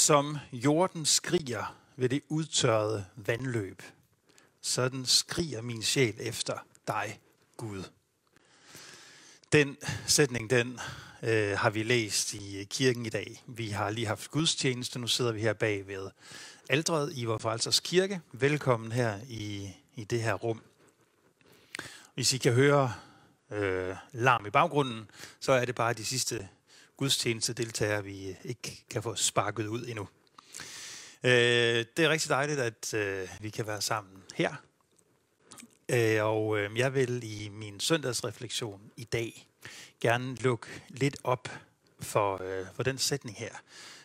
Som jorden skriger ved det udtørrede vandløb, sådan skriger min sjæl efter dig, Gud. Den sætning, den har vi læst i kirken i dag. Vi har lige haft gudstjeneste, nu sidder vi her bag ved alteret i Vor Frelsers Kirke. Velkommen her i det her rum. Hvis I kan høre larm i baggrunden, så er det bare de sidste gudstjenestedeltagere, vi ikke kan få sparket ud endnu. Det er rigtig dejligt, at vi kan være sammen her. Og jeg vil i min søndagsrefleksion i dag gerne lukke lidt op for den sætning her.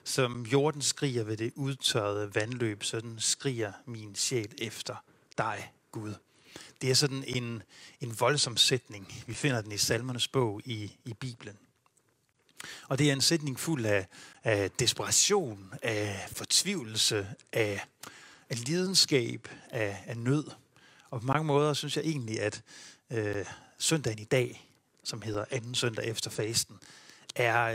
Som jorden skriger ved det udtørrede vandløb, sådan skriger min sjæl efter dig, Gud. Det er sådan en voldsom sætning. Vi finder den i Salmernes bog i Bibelen. Og det er en sætning fuld af desperation, af fortvivlelse, af lidenskab, af nød. Og på mange måder synes jeg egentlig, at søndagen i dag, som hedder anden søndag efter fasten, er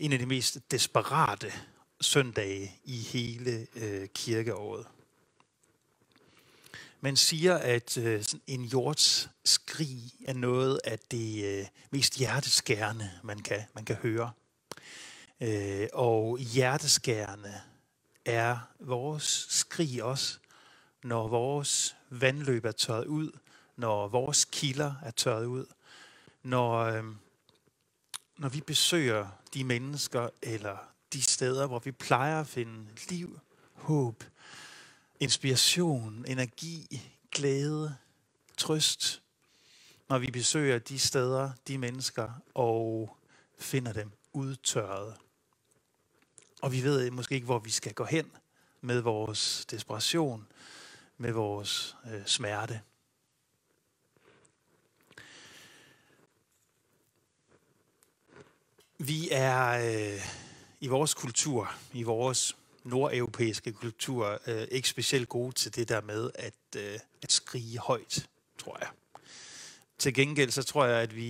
en af de mest desperate søndage i hele kirkeåret. Man siger, at en jords skrig er noget af det mest hjerteskærende, man kan høre. Og hjerteskærende er vores skrig også, når vores vandløb er tørret ud, når vores kilder er tørret ud, når vi besøger de mennesker eller de steder, hvor vi plejer at finde liv, håb, inspiration, energi, glæde, trøst, når vi besøger de steder, de mennesker, og finder dem udtørrede. Og vi ved måske ikke, hvor vi skal gå hen med vores desperation, med vores smerte. Vi er i vores kultur, i vores nordeuropæiske kultur, ikke specielt gode til det der med at skrige højt, tror jeg. Til gengæld så tror jeg, at vi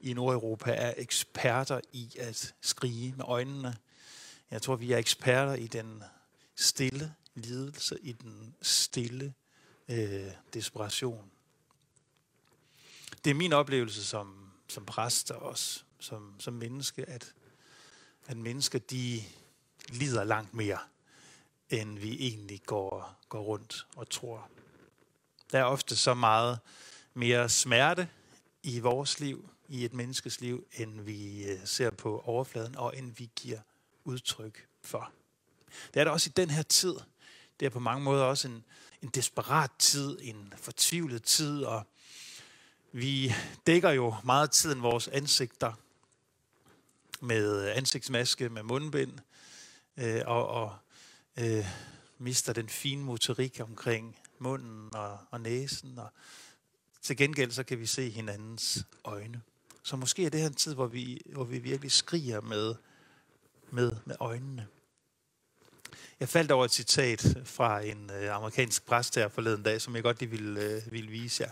i Nordeuropa er eksperter i at skrige med øjnene. Jeg tror, vi er eksperter i den stille lidelse, i den stille desperation. Det er min oplevelse som præst og også som menneske, at mennesker, de lider langt mere, end vi egentlig går rundt og tror. Der er ofte så meget mere smerte i vores liv, i et menneskes liv, end vi ser på overfladen, og end vi giver udtryk for. Det er der også i den her tid. Det er på mange måder også en desperat tid, en fortvivlet tid, og vi dækker jo meget tiden vores ansigter med ansigtsmaske, med mundbind, og mister den fine motorik omkring munden og næsen. Og til gengæld så kan vi se hinandens øjne. Så måske er det her en tid, hvor vi virkelig skriger med øjnene. Jeg faldt over et citat fra en amerikansk præst her forleden dag, som jeg godt lige ville vise jer.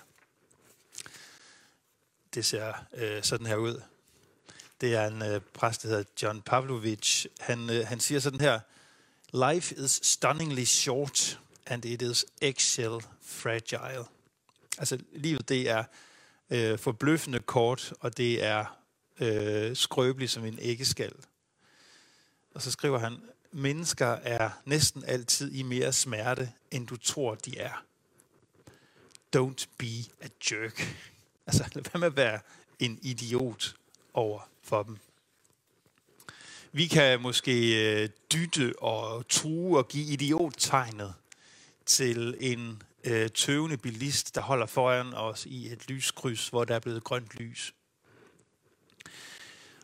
Det ser sådan her ud. Det er en præst, der hedder John Pavlovich. Han siger sådan her: "Life is stunningly short, and it is eggshell fragile." Altså, livet det er forbløffende kort, og det er skrøbeligt som en æggeskal. Og så skriver han: "Mennesker er næsten altid i mere smerte, end du tror, de er. Don't be a jerk." Altså, lad være med at være en idiot over for dem. Vi kan måske dytte og true og give idiottegnet til en tøvende bilist, der holder foran os i et lyskryds, hvor der er blevet grønt lys.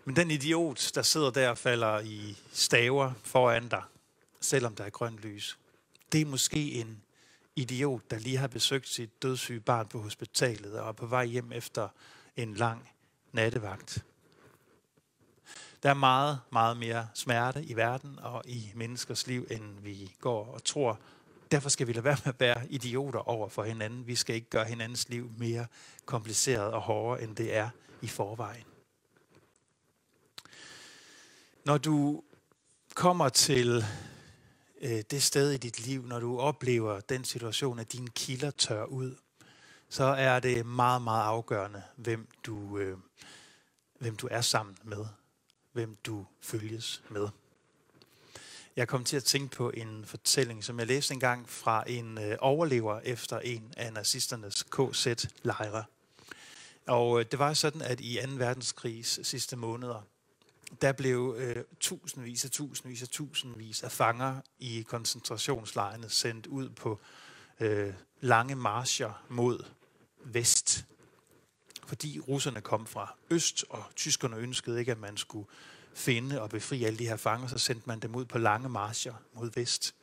Men den idiot, der sidder der og falder i staver foran dig, selvom der er grønt lys, det er måske en idiot, der lige har besøgt sit dødssyge barn på hospitalet og er på vej hjem efter en lang nattevagt. Der er meget, meget mere smerte i verden og i menneskers liv, end vi går og tror. Derfor skal vi lade være med at være idioter over for hinanden. Vi skal ikke gøre hinandens liv mere kompliceret og hårdere, end det er i forvejen. Når du kommer til det sted i dit liv, når du oplever den situation, at dine kilder tør ud, så er det meget, meget afgørende, hvem du er sammen med, hvem du følges med. Jeg kom til at tænke på en fortælling, som jeg læste engang fra en overlever efter en af nazisternes KZ-lejre. Og det var sådan, at i 2. verdenskrigs sidste måneder, der blev tusindvis af fanger i koncentrationslejrene sendt ud på lange marcher mod vest. Fordi russerne kom fra øst, og tyskerne ønskede ikke, at man skulle finde og befri alle de her fanger, så sendte man dem ud på lange marcher mod vest.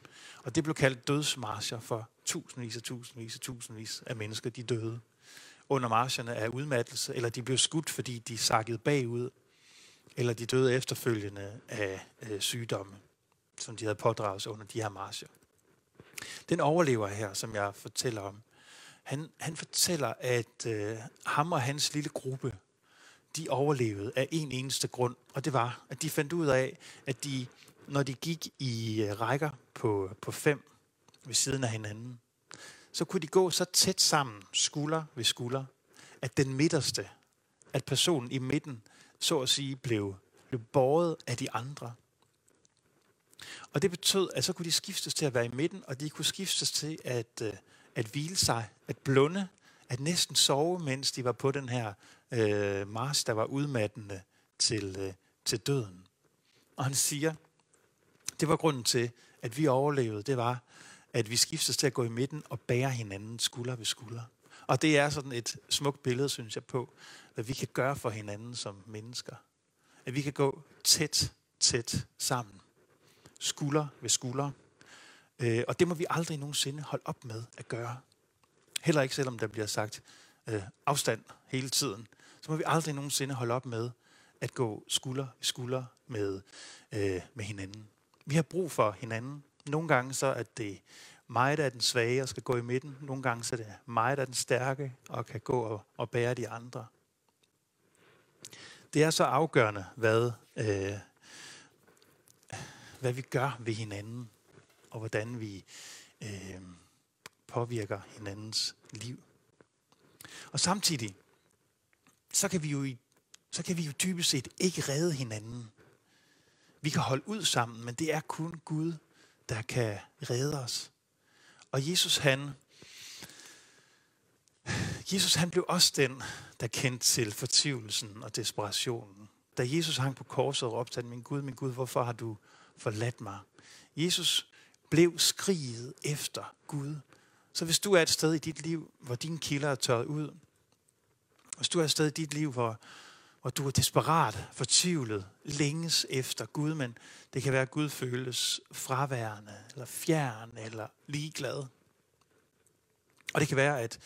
Og det blev kaldt dødsmarcher, for tusindvis af mennesker, de døde under marcherne af udmattelse, eller de blev skudt, fordi de sakkede bagud, eller de døde efterfølgende af sygdomme, som de havde pådraget sig under de her marcher. Den overlever her, som jeg fortæller om, han fortæller, at ham og hans lille gruppe, de overlevede af en eneste grund, og det var, at de fandt ud af, at de, når de gik i rækker på 5 ved siden af hinanden, så kunne de gå så tæt sammen, skulder ved skulder, at den midterste, at personen i midten, så at sige, blev båret af de andre. Og det betød, at så kunne de skiftes til at være i midten, og de kunne skiftes til at hvile sig, at blunde, at næsten sove, mens de var på den her march, der var udmattende til døden. Og han siger, det var grunden til, at vi overlevede, det var, at vi skiftes til at gå i midten og bære hinanden skulder ved skulder. Og det er sådan et smukt billede, synes jeg, på, hvad vi kan gøre for hinanden som mennesker. At vi kan gå tæt sammen. Skulder ved skulder. Og det må vi aldrig nogensinde holde op med at gøre. Heller ikke selvom der bliver sagt afstand hele tiden. Så må vi aldrig nogensinde holde op med at gå skulder ved skulder med hinanden. Vi har brug for hinanden. Nogle gange så er det mig, der er den svage og skal gå i midten. Nogle gange så er det mig, der er den stærke og kan gå og bære de andre. Det er så afgørende, hvad vi gør ved hinanden, og hvordan vi påvirker hinandens liv. Og samtidig, så kan vi jo dybest set ikke redde hinanden. Vi kan holde ud sammen, men det er kun Gud, der kan redde os. Og Jesus han blev også den, der kendte til fortvivlelsen og desperationen. Da Jesus hang på korset og råbte, min Gud, hvorfor har du forladt mig? Jesus blev skriget efter Gud. Så hvis du er et sted i dit liv, hvor dine kilder er tørret ud, hvis du er et sted i dit liv, hvor du er desperat, fortvivlet, længes efter Gud, men det kan være, at Gud føles fraværende, eller fjern, eller ligeglad. Og det kan være, at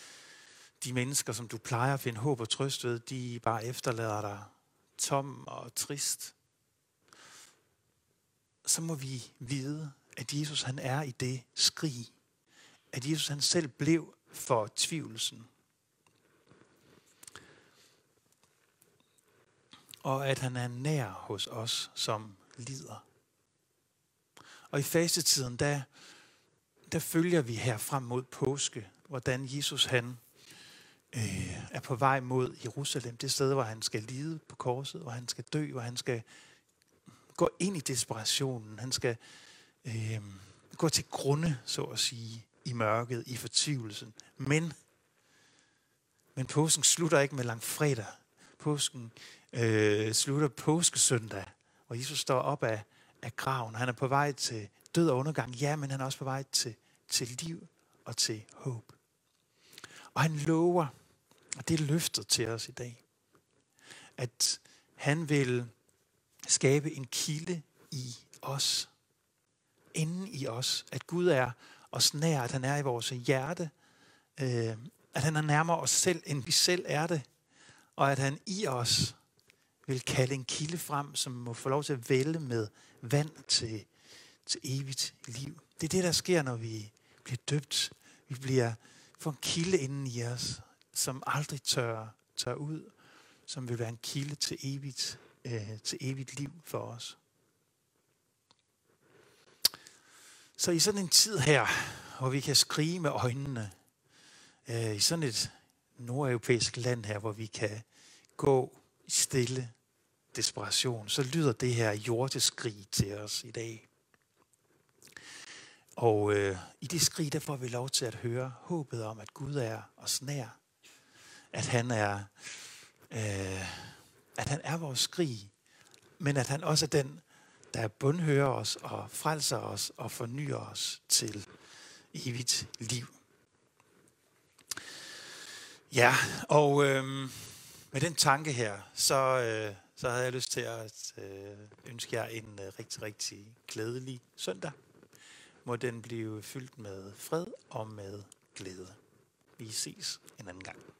de mennesker, som du plejer at finde håb og trøst ved, de bare efterlader dig tom og trist. Så må vi vide, at Jesus han er i det skrig. At Jesus han selv blev for tvivlsen. Og at han er nær hos os, som lider. Og i fastetiden, der følger vi her frem mod påske, hvordan Jesus han er på vej mod Jerusalem, det sted, hvor han skal lide på korset, hvor han skal dø, hvor han skal gå ind i desperationen, han skal gå til grunde, så at sige, i mørket, i fortvivlelsen. Men påsken slutter ikke med langfredag. Påsken slutter påskesøndag, hvor Jesus står op af graven. Han er på vej til død og undergang, ja, men han er også på vej til liv og til håb. Og han lover, og det er løftet til os i dag, at han vil skabe en kilde i os, inden i os, at Gud er os nær, at han er i vores hjerte, at han er nærmere os selv, end vi selv er det, og at han i os vil kalde en kilde frem, som må få lov til at vælde med vand til evigt liv. Det er det, der sker, når vi bliver døbt. Vi får en kilde inden i os, som aldrig tør ud, som vil være en kilde til evigt liv for os. Så i sådan en tid her, hvor vi kan skrige med øjnene, i sådan et nordeuropæisk land her, hvor vi kan gå stille desperation, så lyder det her jordeskrig til os i dag. Og i det skrig, der får vi lov til at høre håbet om, at Gud er os nær. At han er, vores skrig, men at han også er den, der bundhører os og frelser os og fornyer os til evigt liv. Ja, og med den tanke her, så havde jeg lyst til at ønske jer en rigtig, rigtig glædelig søndag. Må den blive fyldt med fred og med glæde. Vi ses en anden gang.